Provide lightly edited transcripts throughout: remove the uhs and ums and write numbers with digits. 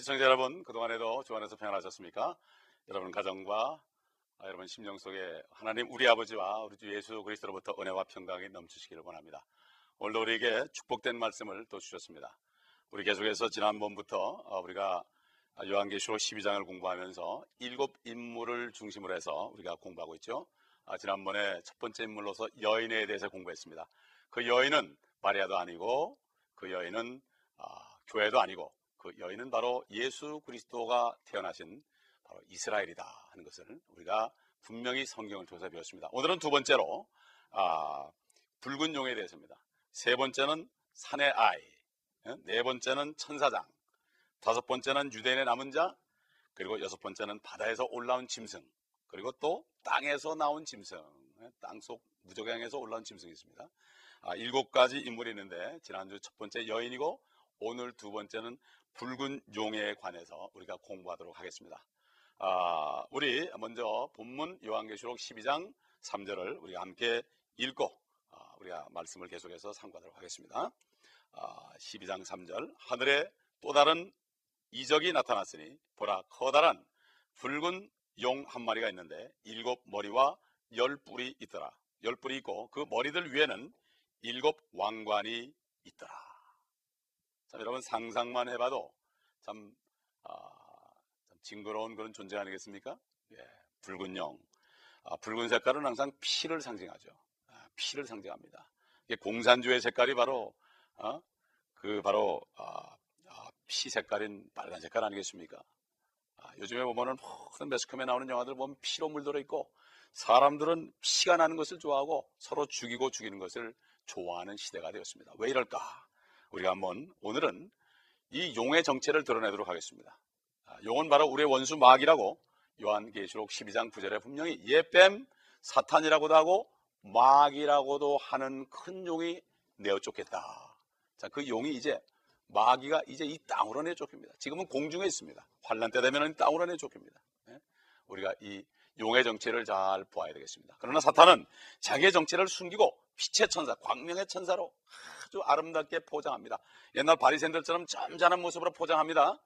시청자 여러분, 그동안에도 주 안에서 평안하셨습니까? 여러분 가정과 여러분 심령 속에 하나님 우리 아버지와 우리 주 예수 그리스도로부터 은혜와 평강이 넘치시기를 원합니다. 오늘도 우리에게 축복된 말씀을 또 주셨습니다. 우리 계속해서 지난번부터 우리가 요한계시록 12장을 공부하면서 7 인물을 중심으로 해서 우리가 공부하고 있죠. 지난번에 첫 번째 인물로서 여인에 대해서 공부했습니다. 그 여인은 마리아도 아니고, 그 여인은 교회도 아니고, 그 여인은 바로 예수 그리스도가 태어나신 바로 이스라엘이다 하는 것을 우리가 분명히 성경을 통해서 배웠습니다. 오늘은 두 번째로 붉은 용에 대해서입니다. 세 번째는 산의 아이, 네 번째는 천사장, 다섯 번째는 유대인의 남은 자, 그리고 여섯 번째는 바다에서 올라온 짐승, 그리고 또 땅에서 나온 짐승, 땅속 무적양에서 올라온 짐승이 있습니다. 7가지 인물이 있는데, 지난주 첫 번째 여인이고 오늘 두 번째는 붉은 용에 관해서 우리가 공부하도록 하겠습니다. 우리 먼저 본문 요한계시록 12장 3절을 우리가 함께 읽고 우리가 말씀을 계속해서 상고하도록 하겠습니다. 12장 3절, 하늘에 또 다른 이적이 나타났으니 보라, 커다란 붉은 용 한 마리가 있는데 7 머리와 10 뿔이 있더라. 10 뿔이 있고 그 머리들 위에는 7 왕관이 있더라. 참 여러분, 상상만 해봐도 참 징그러운 그런 존재 아니겠습니까? 예, 붉은 용. 붉은 색깔은 항상 피를 상징하죠. 피를 상징합니다. 이게 공산주의 색깔이 바로 피 색깔인 빨간 색깔 아니겠습니까? 요즘에 보면은 모든 매스컴에 나오는 영화들 보면 피로 물들어 있고, 사람들은 피가 나는 것을 좋아하고 서로 죽이고 죽이는 것을 좋아하는 시대가 되었습니다. 왜 이럴까? 우리가 한번 오늘은 이 용의 정체를 드러내도록 하겠습니다. 용은 바로 우리의 원수 마귀라고 요한계시록 12장 9절에 분명히 예뱀, 사탄이라고도 하고 마귀라고도 하는 큰 용이 내어쫓겠다. 자, 그 용이 이제 마귀가 이제 이 땅으로 내쫓깁니다. 지금은 공중에 있습니다. 환란 때 되면 땅으로 내쫓깁니다. 우리가 이 용의 정체를 잘 보아야 되겠습니다. 그러나 사탄은 자기의 정체를 숨기고 빛의 천사, 광명의 천사로 아주 아름답게 포장합니다. 옛날 바리새인들처럼 점잖은 모습으로 포장합니다.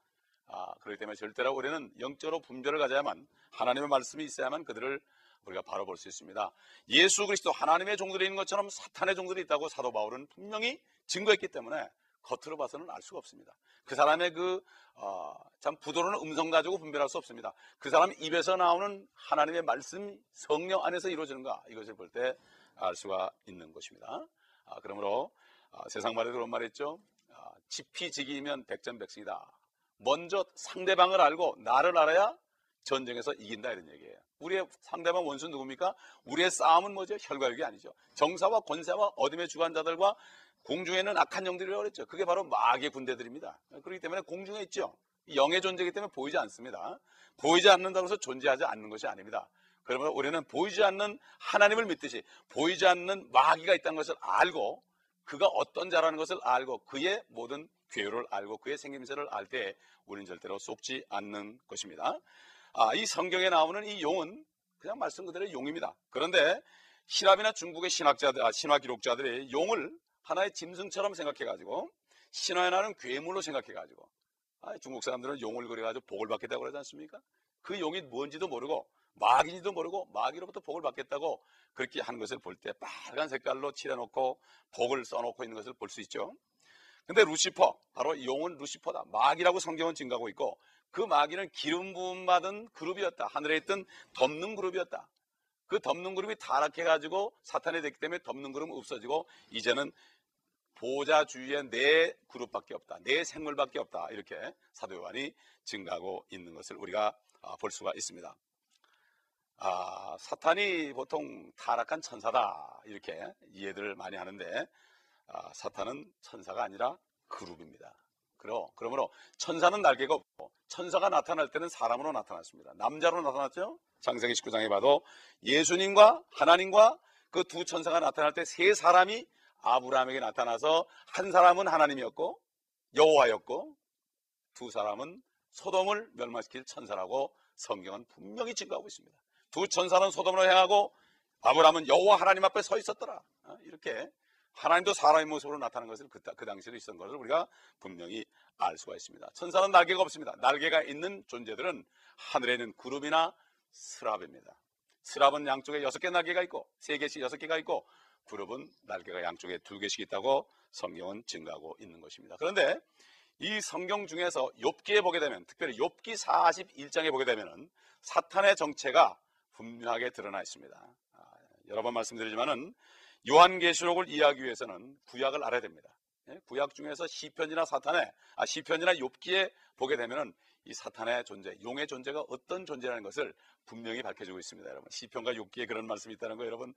그렇기 때문에 절대로 우리는 영적으로 분별을 가져야만, 하나님의 말씀이 있어야만 그들을 우리가 바로 볼 수 있습니다. 예수 그리스도 하나님의 종들이 있는 것처럼 사탄의 종들이 있다고 사도 바울은 분명히 증거했기 때문에 겉으로 봐서는 알 수가 없습니다. 그 사람의 그 참 부드러운 음성 가지고 분별할 수 없습니다. 그 사람 입에서 나오는 하나님의 말씀, 성령 안에서 이루어지는가, 이것을 볼 때 알 수가 있는 것입니다. 그러므로 세상 말에 그런 말 있죠. 지피지기이면 백전백승이다. 먼저 상대방을 알고 나를 알아야 전쟁에서 이긴다, 이런 얘기예요. 우리의 상대방 원수는 누굽니까? 우리의 싸움은 뭐죠? 혈과육이 아니죠. 정사와 권세와 어둠의 주관자들과 공중에는 악한 영들이라고 그랬죠. 그게 바로 마귀의 군대들입니다. 그렇기 때문에 공중에 있죠. 영의 존재이기 때문에 보이지 않습니다. 보이지 않는다고 해서 존재하지 않는 것이 아닙니다. 그러므로 우리는 보이지 않는 하나님을 믿듯이 보이지 않는 마귀가 있다는 것을 알고, 그가 어떤 자라는 것을 알고, 그의 모든 괴로를 알고, 그의 생김새를 알 때 우리는 절대로 속지 않는 것입니다. 이 성경에 나오는 이 용은 그냥 말씀 그대로 용입니다. 그런데 히랍이나 중국의 신화 기록자들이 용을 하나의 짐승처럼 생각해가지고, 신화에 나는 괴물로 생각해가지고, 중국 사람들은 용을 그려가지고 복을 받겠다고 그러지 않습니까? 그 용이 뭔지도 모르고 마귀인지도 모르고 마귀로부터 복을 받겠다고 그렇게 한 것을 볼 때 빨간 색깔로 칠해놓고 복을 써놓고 있는 것을 볼 수 있죠. 근데 루시퍼, 바로 용은 루시퍼다, 마귀라고 성경은 증거하고 있고, 그 마귀는 기름 부음 받은 그룹이었다. 하늘에 있던 덮는 그룹이었다. 그 덮는 그룹이 타락해가지고 사탄이 됐기 때문에 덮는 그룹은 없어지고 이제는 보좌 주위에 내 그룹밖에 없다, 내 생물밖에 없다, 이렇게 사도 요한이 증가하고 있는 것을 우리가 볼 수가 있습니다. 사탄이 보통 타락한 천사다, 이렇게 이해들을 많이 하는데, 사탄은 천사가 아니라 그룹입니다. 그러므로 천사는 날개가 없고, 천사가 나타날 때는 사람으로 나타났습니다. 남자로 나타났죠. 창세기 19장에 봐도 예수님과 하나님과 그 두 천사가 나타날 때 세 사람이 아브라함에게 나타나서, 한 사람은 하나님이었고 여호와였고, 두 사람은 소돔을 멸망시킬 천사라고 성경은 분명히 증거하고 있습니다. 두 천사는 소돔으로 향하고 아브라함은 여호와 하나님 앞에 서 있었더라. 이렇게 하나님도 사람의 모습으로 나타난 것을 그 당시에 있었던 것을 우리가 분명히 알 수가 있습니다. 천사는 날개가 없습니다. 날개가 있는 존재들은 하늘에 있는 구름이나 스랍입니다. 스랍은 양쪽에 6개 날개가 있고 3개씩 6개가 있고 구름은 날개가 양쪽에 2개씩 있다고 성경은 증거하고 있는 것입니다. 그런데 이 성경 중에서 욥기에 보게 되면, 특별히 욥기 41장에 보게 되면 사탄의 정체가 분명하게 드러나 있습니다. 여러 번 말씀드리지만은 요한계시록을 이해하기 위해서는 구약을 알아야 됩니다. 구약 중에서 시편이나 욥기에 보게 되면은 이 사탄의 존재, 용의 존재가 어떤 존재라는 것을 분명히 밝혀주고 있습니다. 여러분, 시편과 욥기에 그런 말씀이 있다는 거 여러분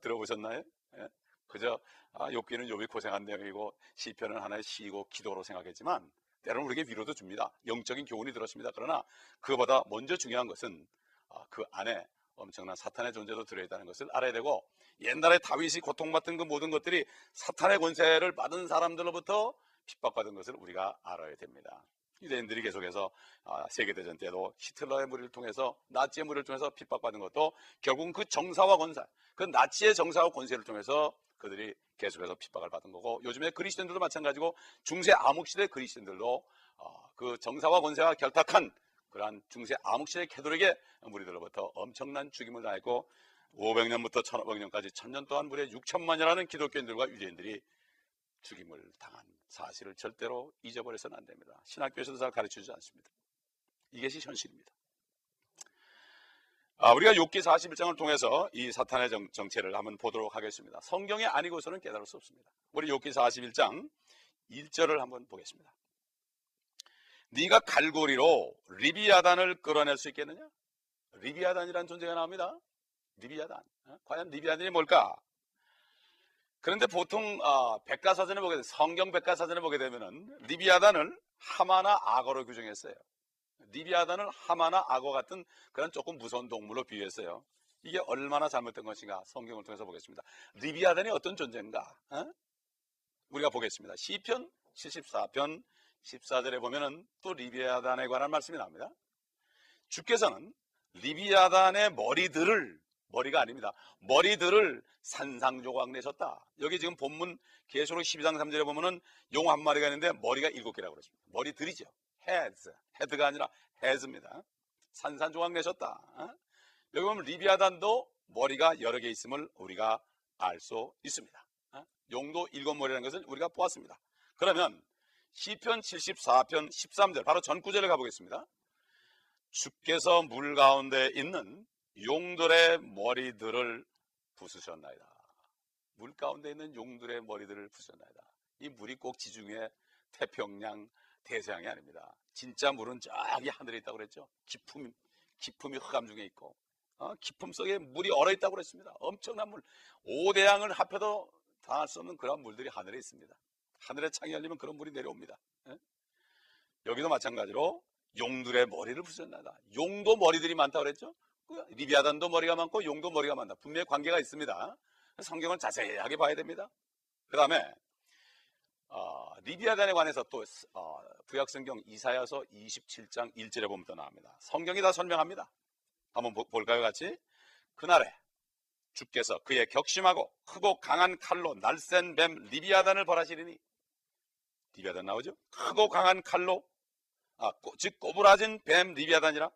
들어보셨나요? 예? 그저 욥기는 욥이 고생한 내용이고 시편은 하나의 시이고 기도로 생각했지만 때로는 우리에게 위로도 줍니다. 영적인 교훈이 들었습니다. 그러나 그보다 먼저 중요한 것은 그 안에 엄청난 사탄의 존재도 들어있다는 것을 알아야 되고, 옛날에 다윗이 고통받던 그 모든 것들이 사탄의 권세를 받은 사람들로부터 핍박받은 것을 우리가 알아야 됩니다. 유대인들이 계속해서 세계대전 때도 히틀러의 무리를 통해서, 나치의 무리를 통해서 핍박받은 것도 결국은 그 정사와 권세, 그 나치의 정사와 권세를 통해서 그들이 계속해서 핍박을 받은 거고, 요즘에 그리스도인들도 마찬가지고 중세 암흑시대 그리스도인들도 그 정사와 권세와 결탁한 그러한 중세 암흑시대 캐도릭의 무리들로부터 엄청난 죽임을 당했고, 500년부터 1500년까지 1000년 동안 무려 6천만이라는 기독교인들과 유대인들이 죽임을 당한 사실을 절대로 잊어버려서는 안 됩니다. 신학교에서도 잘 가르쳐주지 않습니다. 이것이 현실입니다. 우리가 욥기 41장을 통해서 이 사탄의 정체를 한번 보도록 하겠습니다. 성경이 아니고서는 깨달을 수 없습니다. 우리 욥기 41장 1절을 한번 보겠습니다. 네가 갈고리로 리비아단을 끌어낼 수 있겠느냐? 리비아단이라는 존재가 나옵니다. 리비아단. 과연 리비아단이 뭘까? 그런데 보통 백과사전에 보게 되면, 성경 백과사전에 보게 되면은 리비아단을 하마나 악어로 규정했어요. 리비아단을 하마나 악어 같은 그런 조금 무서운 동물로 비유했어요. 이게 얼마나 잘못된 것인가 성경을 통해서 보겠습니다. 리비아단이 어떤 존재인가? 우리가 보겠습니다. 시편 74편 14절에 보면은 또 리비아단에 관한 말씀이 나옵니다. 주께서는 리비아단의 머리들을 산상조각 내셨다. 여기 지금 본문 계시록 12장 3절에 보면은 용 한 마리가 있는데 머리가 7개라고 그러십니다. 머리들이죠. 헤드가 아니라 헤즈입니다. 산상조각 내셨다. 여기 보면 리비아단도 머리가 여러 개 있음을 우리가 알 수 있습니다. 용도 7머리라는 것을 우리가 보았습니다. 그러면 시편 74편 13절, 바로 전 구절을 가보겠습니다. 주께서 물 가운데 있는 용들의 머리들을 부수셨나이다. 물 가운데 있는 용들의 머리들을 부수셨나이다. 이 물이 꼭 지중해, 태평양, 대서양이 아닙니다. 진짜 물은 저기 하늘에 있다고 그랬죠. 깊음이 흑암 중에 있고, 깊음 속에 물이 얼어 있다고 그랬습니다. 엄청난 물, 5대양을 합해도 당할 수 없는 그런 물들이 하늘에 있습니다. 하늘의 창이 열리면 그런 물이 내려옵니다. 여기도 마찬가지로 용들의 머리를 부수셨나이다. 용도 머리들이 많다고 그랬죠. 리비아단도 머리가 많고 용도 머리가 많다. 분명히 관계가 있습니다. 성경을 자세하게 봐야 됩니다. 그 다음에 리비아단에 관해서 또 구약성경 이사야서 27장 1절에 보면 또 나옵니다. 성경이 다 설명합니다. 한번 볼까요? 같이. 그날에 주께서 그의 격심하고 크고 강한 칼로 날쌘 뱀 리비아단을 벌하시리니, 리비아단 나오죠? 크고 강한 칼로, 즉 꼬부라진 뱀 리비아단이라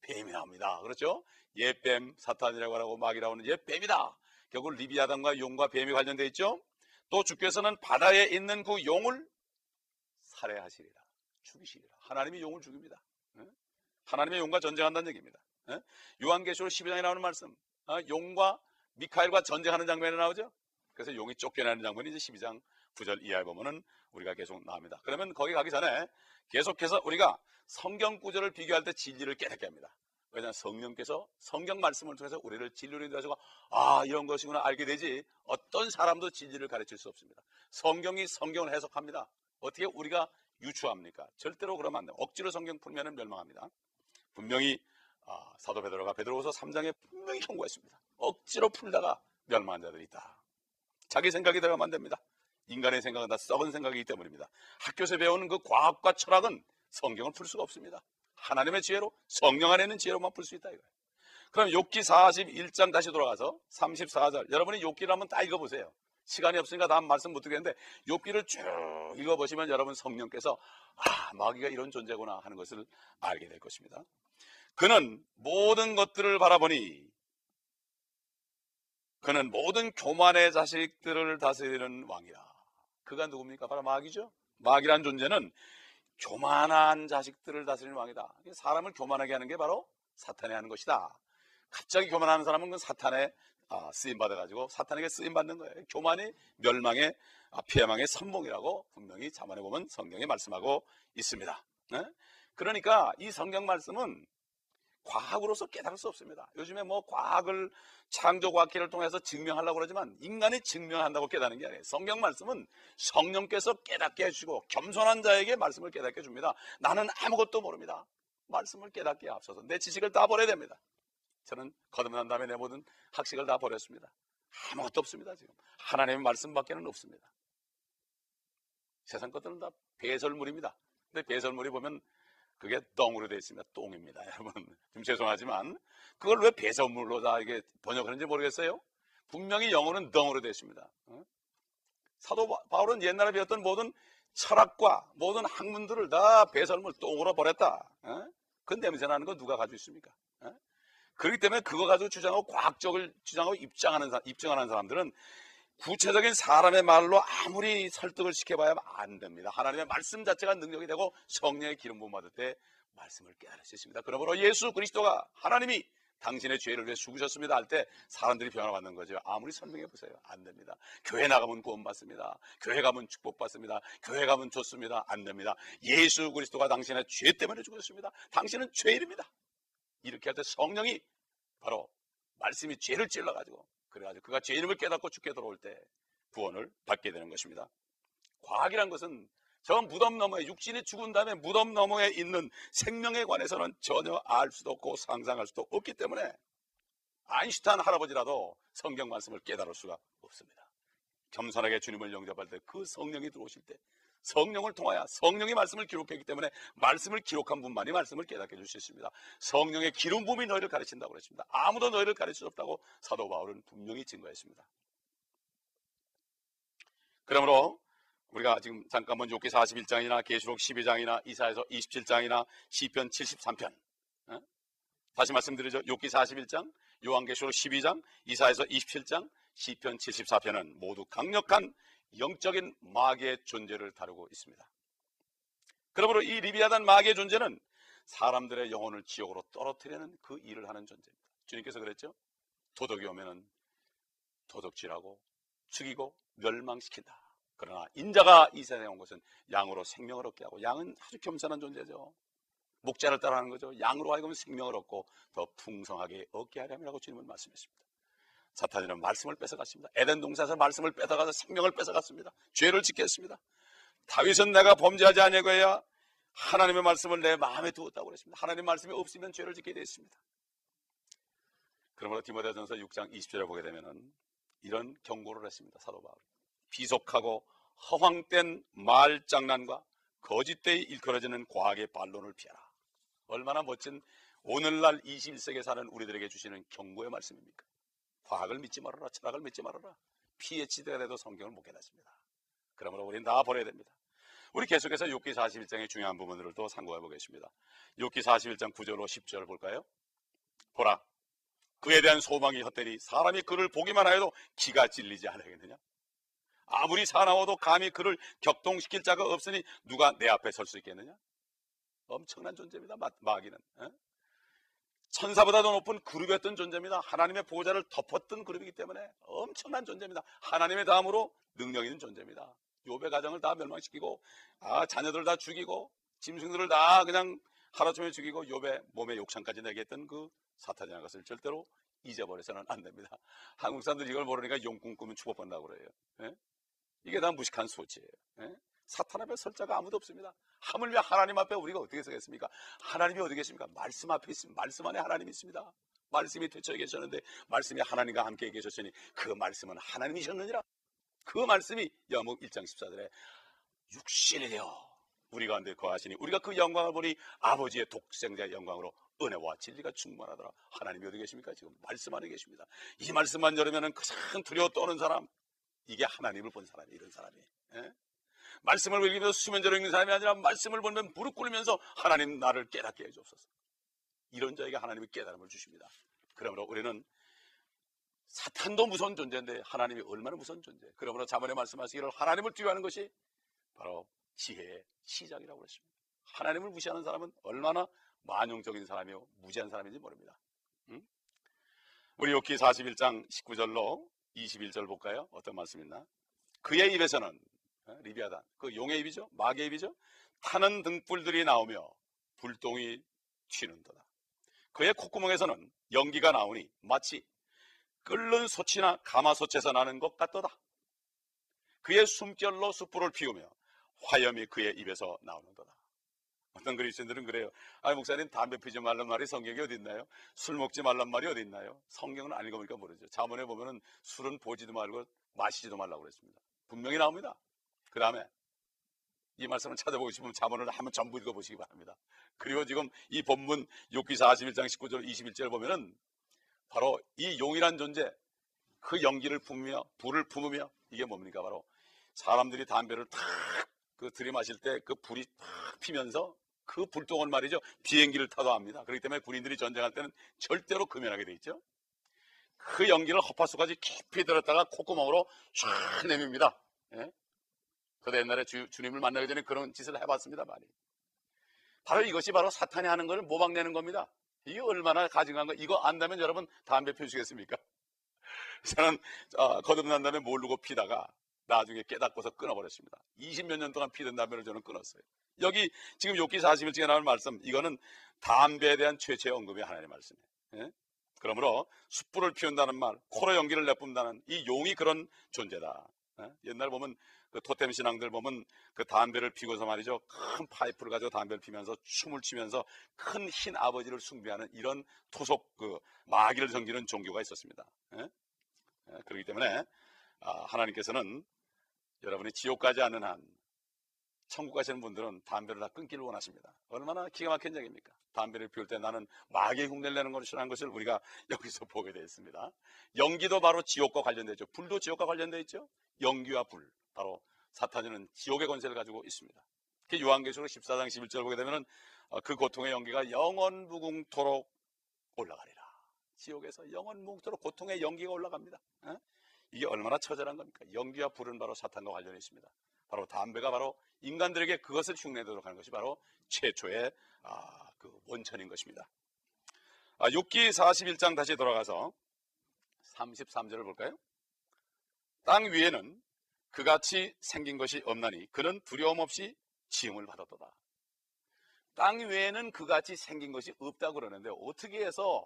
뱀이 나옵니다. 그렇죠? 옛뱀, 사탄이라고 하고 마귀라고 하는 옛뱀이다. 결국 리비아단과 용과 뱀이 관련되어 있죠. 또 주께서는 바다에 있는 그 용을 살해하시리라. 죽이시리라. 하나님이 용을 죽입니다. 하나님의 용과 전쟁한다는 얘기입니다. 요한계시록 12장에 나오는 말씀, 용과 미카엘과 전쟁하는 장면이 나오죠. 그래서 용이 쫓겨나는 장면이 이제 12장 9절 이하에 보면은 우리가 계속 나옵니다. 그러면 거기 가기 전에 계속해서 우리가 성경 구절을 비교할 때 진리를 깨닫게 합니다. 왜냐하면 성령께서 성경 말씀을 통해서 우리를 진리로 인도하시고, 이런 것이구나 알게 되지, 어떤 사람도 진리를 가르칠 수 없습니다. 성경이 성경을 해석합니다. 어떻게 우리가 유추합니까? 절대로 그러면 안 돼요. 억지로 성경 풀면 멸망합니다. 분명히 사도 베드로가 베드로후서 3장에 분명히 경고했습니다. 억지로 풀다가 멸망한 자들이 있다. 자기 생각이 들어가면 안 됩니다. 인간의 생각은 다 썩은 생각이기 때문입니다. 학교에서 배우는 그 과학과 철학은 성경을 풀 수가 없습니다. 하나님의 지혜로, 성령 안에 있는 지혜로만 풀 수 있다 이거예요. 그럼 욥기 41장 다시 돌아가서 34절, 여러분이 욥기를 한번 다 읽어보세요. 시간이 없으니까 다음 말씀 못 드리겠는데 욥기를 쭉 읽어보시면 여러분 성령께서 아, 마귀가 이런 존재구나 하는 것을 알게 될 것입니다. 그는 모든 교만의 자식들을 다스리는 왕이라. 그가 누굽니까? 바로 마귀죠. 마귀란 존재는 교만한 자식들을 다스리는 왕이다. 사람을 교만하게 하는 게 바로 사탄이 하는 것이다. 갑자기 교만하는 사람은 그 사탄에 쓰임받아가지고 사탄에게 쓰임받는 거예요. 교만이 멸망의 피해망의 선봉이라고 분명히 자문해 보면 성경이 말씀하고 있습니다. 네? 그러니까 이 성경 말씀은 과학으로서 깨달을 수 없습니다. 요즘에 뭐 과학을 창조과학기를 통해서 증명하려고 그러지만 인간이 증명한다고 깨닫는 게 아니에요. 성경 말씀은 성령께서 깨닫게 해주시고 겸손한 자에게 말씀을 깨닫게 해줍니다. 나는 아무것도 모릅니다. 말씀을 깨닫기에 앞서서 내 지식을 다 버려야 됩니다. 저는 거듭난 다음에 내 모든 학식을 다 버렸습니다. 아무것도 없습니다. 지금 하나님의 말씀밖에는 없습니다. 세상 것들은 다 배설물입니다. 근데 배설물이 보면 그게 똥으로 되어 있습니다. 똥입니다, 여러분. 좀 죄송하지만 그걸 왜 배설물로 다 이게 번역하는지 모르겠어요. 분명히 영어는 똥으로 되어 있습니다. 사도 바울은 옛날에 배웠던 모든 철학과 모든 학문들을 다 배설물 똥으로 버렸다. 그 냄새 나는 거 누가 가지고 있습니까? 그렇기 때문에 그거 가지고 주장하고 과학적을 주장하고 입증하는 사람들은 구체적인 사람의 말로 아무리 설득을 시켜봐야 안 됩니다. 하나님의 말씀 자체가 능력이 되고 성령의 기름 부음 받을 때 말씀을 깨달을 수 있습니다. 그러므로 예수 그리스도가 하나님이 당신의 죄를 위해 죽으셨습니다 할 때 사람들이 변화받는 거죠. 아무리 설명해 보세요. 안 됩니다. 교회 나가면 구원받습니다. 교회 가면 축복받습니다. 교회 가면 좋습니다. 안 됩니다. 예수 그리스도가 당신의 죄 때문에 죽으셨습니다. 당신은 죄인입니다. 이렇게 할 때 성령이 바로 말씀이 죄를 찔러가지고 그래가지고 그가 죄인임을 깨닫고 죽게 돌아올 때 구원을 받게 되는 것입니다. 과학이란 것은 저 무덤 너머에 육신이 죽은 다음에 무덤 너머에 있는 생명에 관해서는 전혀 알 수도 없고 상상할 수도 없기 때문에 아인슈타인 할아버지라도 성경 말씀을 깨달을 수가 없습니다. 겸손하게 주님을 영접할 때 그 성령이 들어오실 때 성령을 통하여 성령이 말씀을 기록했기 때문에 말씀을 기록한 분만이 말씀을 깨닫게 해줄 수 있습니다. 성령의 기름 부음이 너희를 가르친다고 그랬습니다. 아무도 너희를 가르칠 수 없다고 사도 바울은 분명히 증거했습니다. 그러므로 우리가 지금 잠깐만 욥기 41장이나 계시록 12장이나 이사야서 27장이나 시편 73편 다시 말씀드리죠. 욥기 41장, 요한계시록 12장, 이사야서 27장, 시편 74편은 모두 강력한 영적인 마귀의 존재를 다루고 있습니다. 그러므로 이 리비아단 마귀의 존재는 사람들의 영혼을 지옥으로 떨어뜨리는 그 일을 하는 존재입니다. 주님께서 그랬죠. 도둑이 오면은 도둑질하고 죽이고 멸망시킨다. 그러나 인자가 이 세상에 온 것은 양으로 생명을 얻게 하고, 양은 아주 겸손한 존재죠. 목자를 따라하는 거죠. 양으로 하여금 생명을 얻고 더 풍성하게 얻게 하렴이라고 주님은 말씀했습니다. 사탄이는 말씀을 뺏어갔습니다. 에덴 동산에서 말씀을 뺏어가서 생명을 뺏어갔습니다. 죄를 짓겠습니다. 다윗은 내가 범죄하지 아니하고 해야 하나님의 말씀을 내 마음에 두었다고 그랬습니다. 하나님의 말씀이 없으면 죄를 짓게 되어 있습니다. 그러므로 디모데전서 6장 20절에 보게 되면 이런 경고를 했습니다. 사도 바울이 비속하고 허황된 말장난과 거짓되이 일컬어지는 과학의 반론을 피하라. 얼마나 멋진 오늘날 21세기에 사는 우리들에게 주시는 경고의 말씀입니까? 과학을 믿지 말아라. 철학을 믿지 말아라. PhD가 돼도 성경을 못 깨닫습니다. 그러므로 우리는 다 버려야 됩니다. 우리 계속해서 욥기 41장의 중요한 부분들을 또 참고해 보겠습니다. 욥기 41장 9절로 10절을 볼까요? 보라, 그에 대한 소망이 헛되니 사람이 그를 보기만 하여도 기가 찔리지 않겠느냐? 아무리 사나워도 감히 그를 격동시킬 자가 없으니 누가 내 앞에 설 수 있겠느냐? 엄청난 존재입니다. 마귀는. 천사보다도 높은 그룹이었던 존재입니다. 하나님의 보호자를 덮었던 그룹이기 때문에 엄청난 존재입니다. 하나님의 다음으로 능력 있는 존재입니다. 욥의 가정을 다 멸망시키고 자녀들을 다 죽이고 짐승들을 다 그냥 하루아침에 죽이고 욥의 몸에 욕창까지 내게 했던 그 사탄이라는 것을 절대로 잊어버려서는 안 됩니다. 한국 사람들이 이걸 모르니까 용꿈 꾸면 축복받는다고 그래요. 이게 다 무식한 소치예요. 사탄 앞에 설 자가 아무도 없습니다. 하물며 하나님 앞에 우리가 어떻게 서겠습니까? 하나님이 어디 계십니까? 말씀 앞에 있습니다. 말씀 안에 하나님이 있습니다. 말씀이 태초에 계셨는데 말씀이 하나님과 함께 계셨으니 그 말씀은 하나님이셨느니라. 그 말씀이 연목 1장 14절에 육신이 되어 우리 가운데 거하시니 우리가 그 영광을 보니 아버지의 독생자의 영광으로 은혜와 진리가 충만하더라. 하나님이 어디 계십니까? 지금 말씀 안에 계십니다. 이 말씀만 열으면 그상 두려워 떠는 사람, 이게 하나님을 본 사람이, 이런 사람이. 예? 말씀을 읽으면서 수면제로 읽는 사람이 아니라 말씀을 보면 무릎 꿇으면서 하나님 나를 깨닫게 해주옵소서. 이런 자에게 하나님이 깨달음을 주십니다. 그러므로 우리는 사탄도 무서운 존재인데 하나님이 얼마나 무서운 존재. 그러므로 자문에 말씀하시기를 하나님을 두려워하는 것이 바로 지혜의 시작이라고 그랬습니다. 하나님을 무시하는 사람은 얼마나 만용적인 사람이요 무지한 사람인지 모릅니다. 응? 우리 욥기 41장 19절로 21절 볼까요? 어떤 말씀이 있나? 그의 입에서는, 리비아단, 그 용의 입이죠? 마귀의 입이죠? 타는 등불들이 나오며 불똥이 튀는도다. 그의 콧구멍에서는 연기가 나오니 마치 끓는 솥이나 가마솥에서 나는 것 같도다. 그의 숨결로 숯불을 피우며 화염이 그의 입에서 나오는도다. 어떤 그리스도인들은 그래요. 아니 목사님, 담배 피지 말란 말이 성경에 어디 있나요? 술 먹지 말란 말이 어디 있나요? 성경은 안 읽어보니까 모르죠. 자문에 보면은 술은 보지도 말고 마시지도 말라고 그랬습니다. 분명히 나옵니다. 그 다음에 이 말씀을 찾아보고 싶으면 자문을 한번 전부 읽어보시기 바랍니다. 그리고 지금 이 본문 욥기 41장 19절 21절을 보면은 바로 이 용이란 존재, 그 연기를 품으며 불을 품으며, 이게 뭡니까? 바로 사람들이 담배를 탁 그 들이마실 때 그 불이 탁 피면서 그 불똥은 말이죠, 비행기를 타도 합니다. 그렇기 때문에 군인들이 전쟁할 때는 절대로 금연하게 돼 있죠. 그 연기를 헛파수까지 깊이 들었다가 콧구멍으로 쫙 내밉니다. 예? 그래서 옛날에 주님을 만나기 전에 그런 짓을 해봤습니다, 많이. 바로 이것이 바로 사탄이 하는 것을 모방내는 겁니다. 이게 얼마나 가증한 거, 이거 안다면 여러분 담배 피우시겠습니까? 저는 거듭난 다음에 모르고 피다가 나중에 깨닫고서 끊어버렸습니다. 20몇 년 동안 피던 담배를 저는 끊었어요. 여기 지금 욥기 41장에 나온 말씀, 이거는 담배에 대한 최초의 언급이 하나님의 말씀이에요. 예? 그러므로 숯불을 피운다는 말, 코로 연기를 내뿜다는 이 용이 그런 존재다. 예? 옛날 보면 그 토템 신앙들 보면 그 담배를 피고서 말이죠, 큰 파이프를 가지고 담배를 피면서 춤을 추면서 큰 흰 아버지를 숭배하는 이런 토속 그 마귀를 섬기는 종교가 있었습니다. 예? 예? 그렇기 때문에 하나님께서는 여러분이 지옥 가지 않는 한 천국 가시는 분들은 담배를 다 끊기를 원하십니다. 얼마나 기가 막힌 얘기입니까? 담배를 피울 때 나는 마귀의 흉내를 내는 것이라는 것을 우리가 여기서 보게 되어 있습니다. 연기도 바로 지옥과 관련되어 있죠. 불도 지옥과 관련되어 있죠. 연기와 불, 바로 사탄이는 지옥의 권세를 가지고 있습니다. 요한계시록 14장 11절 보게 되면 그 고통의 연기가 영원무궁토록 올라가리라. 지옥에서 영원무궁토록 고통의 연기가 올라갑니다. 에? 이게 얼마나 처절한 겁니까? 연기와 불은 바로 사탄과 관련이 있습니다. 바로 담배가 바로 인간들에게 그것을 흉내내도록 하는 것이 바로 최초의 그 원천인 것입니다. 욥기 41장 다시 돌아가서 33절을 볼까요? 땅 위에는 그같이 생긴 것이 없나니 그는 두려움 없이 지음을 받았도다. 땅 위에는 그같이 생긴 것이 없다고 그러는데, 어떻게 해서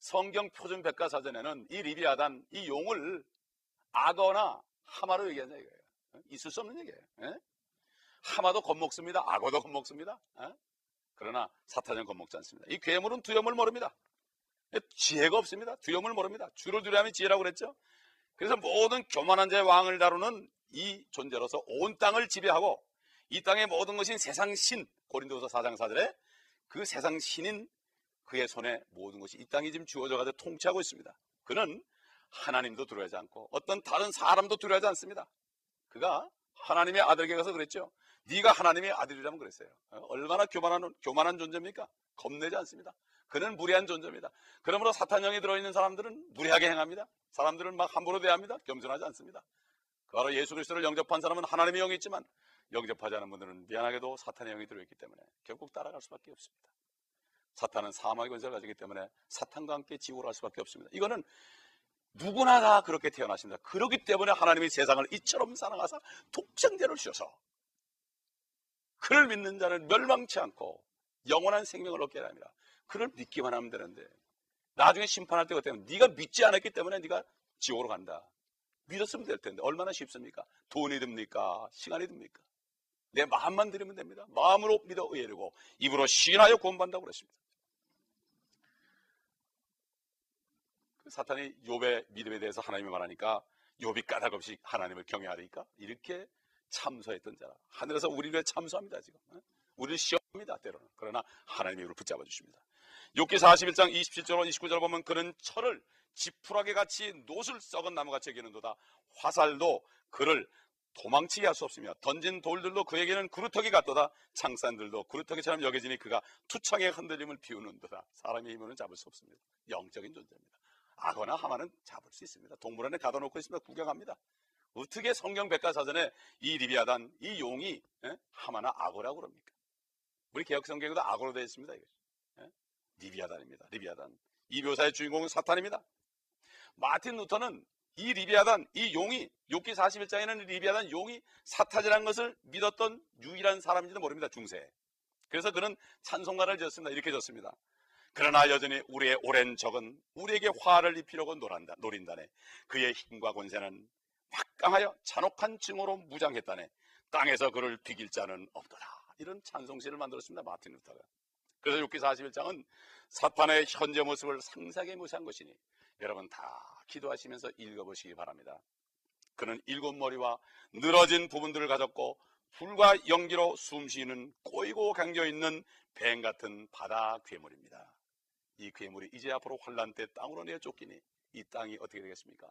성경 표준 백과사전에는 이 리비아단, 이 용을 악어나 하마로 얘기하냐 이거예요. 있을 수 없는 얘기예요. 에? 하마도 겁먹습니다. 악어도 겁먹습니다. 에? 그러나 사탄은 겁먹지 않습니다. 이 괴물은 두려움을 모릅니다. 지혜가 없습니다. 두려움을 모릅니다. 주를 두려움이 지혜라고 그랬죠. 그래서 모든 교만한 자의 왕을 다루는 이 존재로서 온 땅을 지배하고 이 땅의 모든 것인 세상 신, 고린도서 4장 4절에 그 세상 신인 그의 손에 모든 것이 이 땅이 지금 주어져가지고 통치하고 있습니다. 그는 하나님도 두려워하지 않고 어떤 다른 사람도 두려워하지 않습니다. 그가 하나님의 아들에게 가서 그랬죠. 네가 하나님의 아들이라면 그랬어요. 얼마나 교만한 존재입니까? 겁내지 않습니다. 그는 무례한 존재입니다. 그러므로 사탄 영이 들어있는 사람들은 무례하게 행합니다. 사람들은 막 함부로 대합니다. 겸손하지 않습니다. 바로 예수 그리스도를 영접한 사람은 하나님의 영이 있지만 영접하지 않은 분들은 미안하게도 사탄의 영이 들어있기 때문에 결국 따라갈 수밖에 없습니다. 사탄은 사망의 권세를 가지기 때문에 사탄과 함께 지옥으로 갈 수밖에 없습니다. 이거는 누구나 다 그렇게 태어났습니다. 그렇기 때문에 하나님이 세상을 이처럼 사랑하사 독생자를 주셔서 그를 믿는 자는 멸망치 않고 영원한 생명을 얻게 합니다. 그를 믿기만 하면 되는데 나중에 심판할 때가 되면 네가 믿지 않았기 때문에 네가 지옥으로 간다. 믿었으면 될 텐데 얼마나 쉽습니까? 돈이 듭니까? 시간이 듭니까? 내 마음만 들으면 됩니다. 마음으로 믿어 의뢰고 입으로 신하여 구원받는다고 그랬습니다. 사탄이 욥의 믿음에 대해서 하나님이 말하니까 욥이 까닭없이 하나님을 경외하니까 이렇게 참소했던 자라. 하늘에서 우리를 위해 참소합니다. 지금 우리를 시험합니다. 때로는. 그러나 하나님이 우리를 붙잡아 주십니다. 욥기 41장 27절로 29절 보면 그는 철을 지푸라기같이 노슬 썩은 나무같이 여기는도다. 화살도 그를 도망치게 할 수 없으며 던진 돌들도 그에게는 구루터기 같도다. 창산들도 구루터기처럼 여겨지니 그가 투창의 흔들림을 비우는도다. 사람의 힘으로는 잡을 수 없습니다. 영적인 존재입니다. 악어나 하마는 잡을 수 있습니다. 동물원에 가둬놓고 있습니다. 구경합니다. 어떻게 성경 백과사전에 이 리비아단, 이 용이 하마나 악어라고 그럽니까? 우리 개혁성경에도 악어로 되어 있습니다. 이것이 리비아단입니다. 리비아단. 이 묘사의 주인공은 사탄입니다. 마틴 루터는 이 리비아단, 이 용이 욥기 41장에는 리비아단 용이 사탄이라는 것을 믿었던 유일한 사람인지도 모릅니다. 중세에. 그래서 그는 찬송가를 지었습니다. 이렇게 지었습니다. 그러나 여전히 우리의 오랜 적은 우리에게 화를 입히려고 노린다네. 그의 힘과 권세는 막강하여 잔혹한 증오로 무장했다네. 땅에서 그를 비길 자는 없도다. 이런 찬송시를 만들었습니다. 마틴 루터가. 그래서 욥기 41장은 사탄의 현재 모습을 상세하게 묘사한 것이니 여러분 다 기도하시면서 읽어보시기 바랍니다. 그는 일곱 머리와 늘어진 부분들을 가졌고 불과 연기로 숨쉬는 꼬이고 감겨있는 뱀 같은 바다 괴물입니다. 이 괴물이 이제 앞으로 환란 때 땅으로 내어 쫓기니 이 땅이 어떻게 되겠습니까?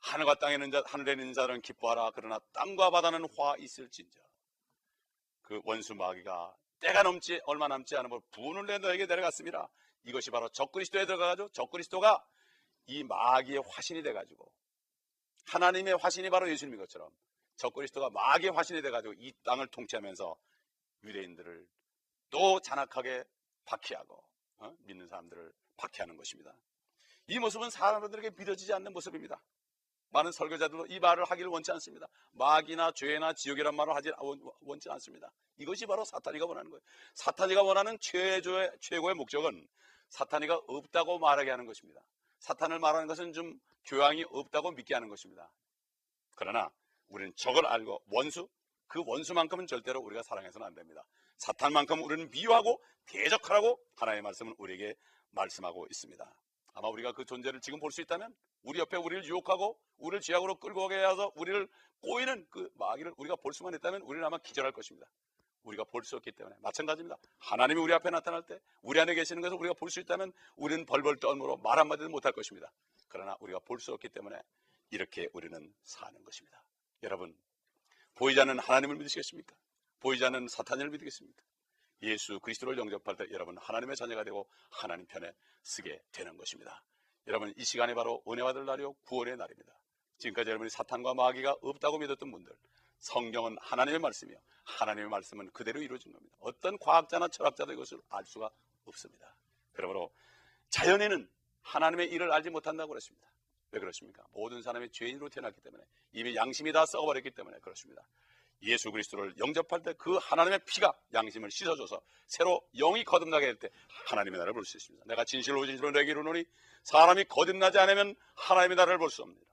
하늘과 땅에 있는 자, 하늘에 있는 자들은 기뻐하라. 그러나 땅과 바다는 화 있을진저. 그 원수 마귀가 때가 넘지 얼마 남지 않음으로 분을 내 너에게 내려갔습니다. 이것이 바로 적그리스도에 들어가가지고 적그리스도가 이 마귀의 화신이 돼가지고 하나님의 화신이 바로 예수님인 것처럼 적그리스도가 마귀의 화신이 돼가지고 이 땅을 통치하면서 유대인들을 또 잔악하게 박해하고 믿는 사람들을 박해하는 것입니다. 이 모습은 사람들에게 믿어지지 않는 모습입니다. 많은 설교자들도 이 말을 하기를 원치 않습니다. 마귀나 죄나 지옥이란 말을 하지 원치 않습니다. 이것이 바로 사탄이가 원하는 거예요. 사탄이가 원하는 최고의 목적은 사탄이가 없다고 말하게 하는 것입니다. 사탄을 말하는 것은 좀 교양이 없다고 믿게 하는 것입니다. 그러나 우리는 적을 알고 원수, 그 원수만큼은 절대로 우리가 사랑해서는 안 됩니다. 사탄만큼 우리는 미워하고 대적하라고 하나님의 말씀은 우리에게 말씀하고 있습니다. 아마 우리가 그 존재를 지금 볼 수 있다면 우리 옆에 우리를 유혹하고 우리를 죄악으로 끌고 가게 해서 우리를 꼬이는 그 마귀를 우리가 볼 수만 있다면 우리는 아마 기절할 것입니다. 우리가 볼 수 없기 때문에 마찬가지입니다. 하나님이 우리 앞에 나타날 때 우리 안에 계시는 것을 우리가 볼 수 있다면 우리는 벌벌 떨므로 말 한마디도 못할 것입니다. 그러나 우리가 볼 수 없기 때문에 이렇게 우리는 사는 것입니다. 여러분, 보이지 않는 하나님을 믿으시겠습니까? 보이지 않는 사탄을 믿으겠습니까? 예수 그리스도를 영접할 때 여러분 하나님의 자녀가 되고 하나님 편에 서게 되는 것입니다. 여러분, 이 시간이 바로 은혜와 들 날이요 구원의 날입니다. 지금까지 여러분이 사탄과 마귀가 없다고 믿었던 분들, 성경은 하나님의 말씀이요 하나님의 말씀은 그대로 이루어진 겁니다. 어떤 과학자나 철학자도 이것을 알 수가 없습니다. 그러므로 자연인은 하나님의 일을 알지 못한다고 그랬습니다. 왜 그렇습니까? 모든 사람이 죄인으로 태어났기 때문에 이미 양심이 다 썩어버렸기 때문에 그렇습니다. 예수 그리스도를 영접할 때 그 하나님의 피가 양심을 씻어줘서 새로 영이 거듭나게 할 때 하나님의 나라를 볼 수 있습니다. 내가 진실로 진실로 내게 이르노니 사람이 거듭나지 않으면 하나님의 나라를 볼 수 없느니라.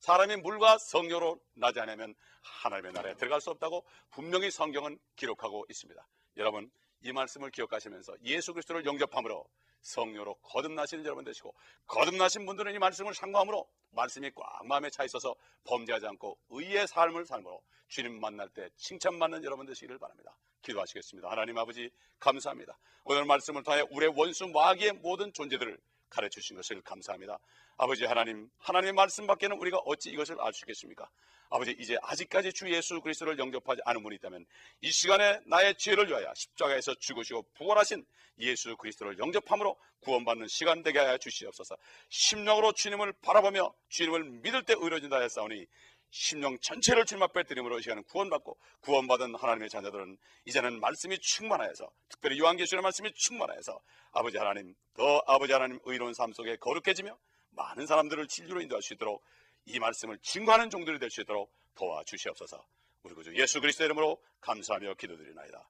사람이 물과 성령으로 나지 않으면 하나님의 나라에 들어갈 수 없다고 분명히 성경은 기록하고 있습니다. 여러분, 이 말씀을 기억하시면서 예수 그리스도를 영접함으로 성령으로 거듭나시는 여러분 되시고, 거듭나신 분들은 이 말씀을 상고함으로 말씀이 꽉 마음에 차 있어서 범죄하지 않고 의의 삶을 삶으로 주님 만날 때 칭찬받는 여러분 되시기를 바랍니다. 기도하시겠습니다. 하나님 아버지, 감사합니다. 오늘 말씀을 통해 우리의 원수 마귀의 모든 존재들을 가르쳐주신 것을 감사합니다. 아버지 하나님, 하나님의 말씀 밖에는 우리가 어찌 이것을 알 수 있겠습니까? 아버지, 이제 아직까지 주 예수 그리스도를 영접하지 않은 분이 있다면 이 시간에 나의 죄를 위하여 십자가에서 죽으시고 부활하신 예수 그리스도를 영접함으로 구원받는 시간 되게 하여 주시옵소서. 심령으로 주님을 바라보며 주님을 믿을 때 의로워진다 했사오니 심령 전체를 주님 앞에 드림으로 이 시간은 구원받고, 구원받은 하나님의 자녀들은 이제는 말씀이 충만하여서, 특별히 요한계시록의 말씀이 충만하여서 아버지 하나님, 더 아버지 하나님 의로운 삶 속에 거룩해지며 많은 사람들을 진리로 인도할 수 있도록, 이 말씀을 증거하는 종들이 될 수 있도록 도와주시옵소서. 우리 구주 예수 그리스도의 이름으로 감사하며 기도드리나이다.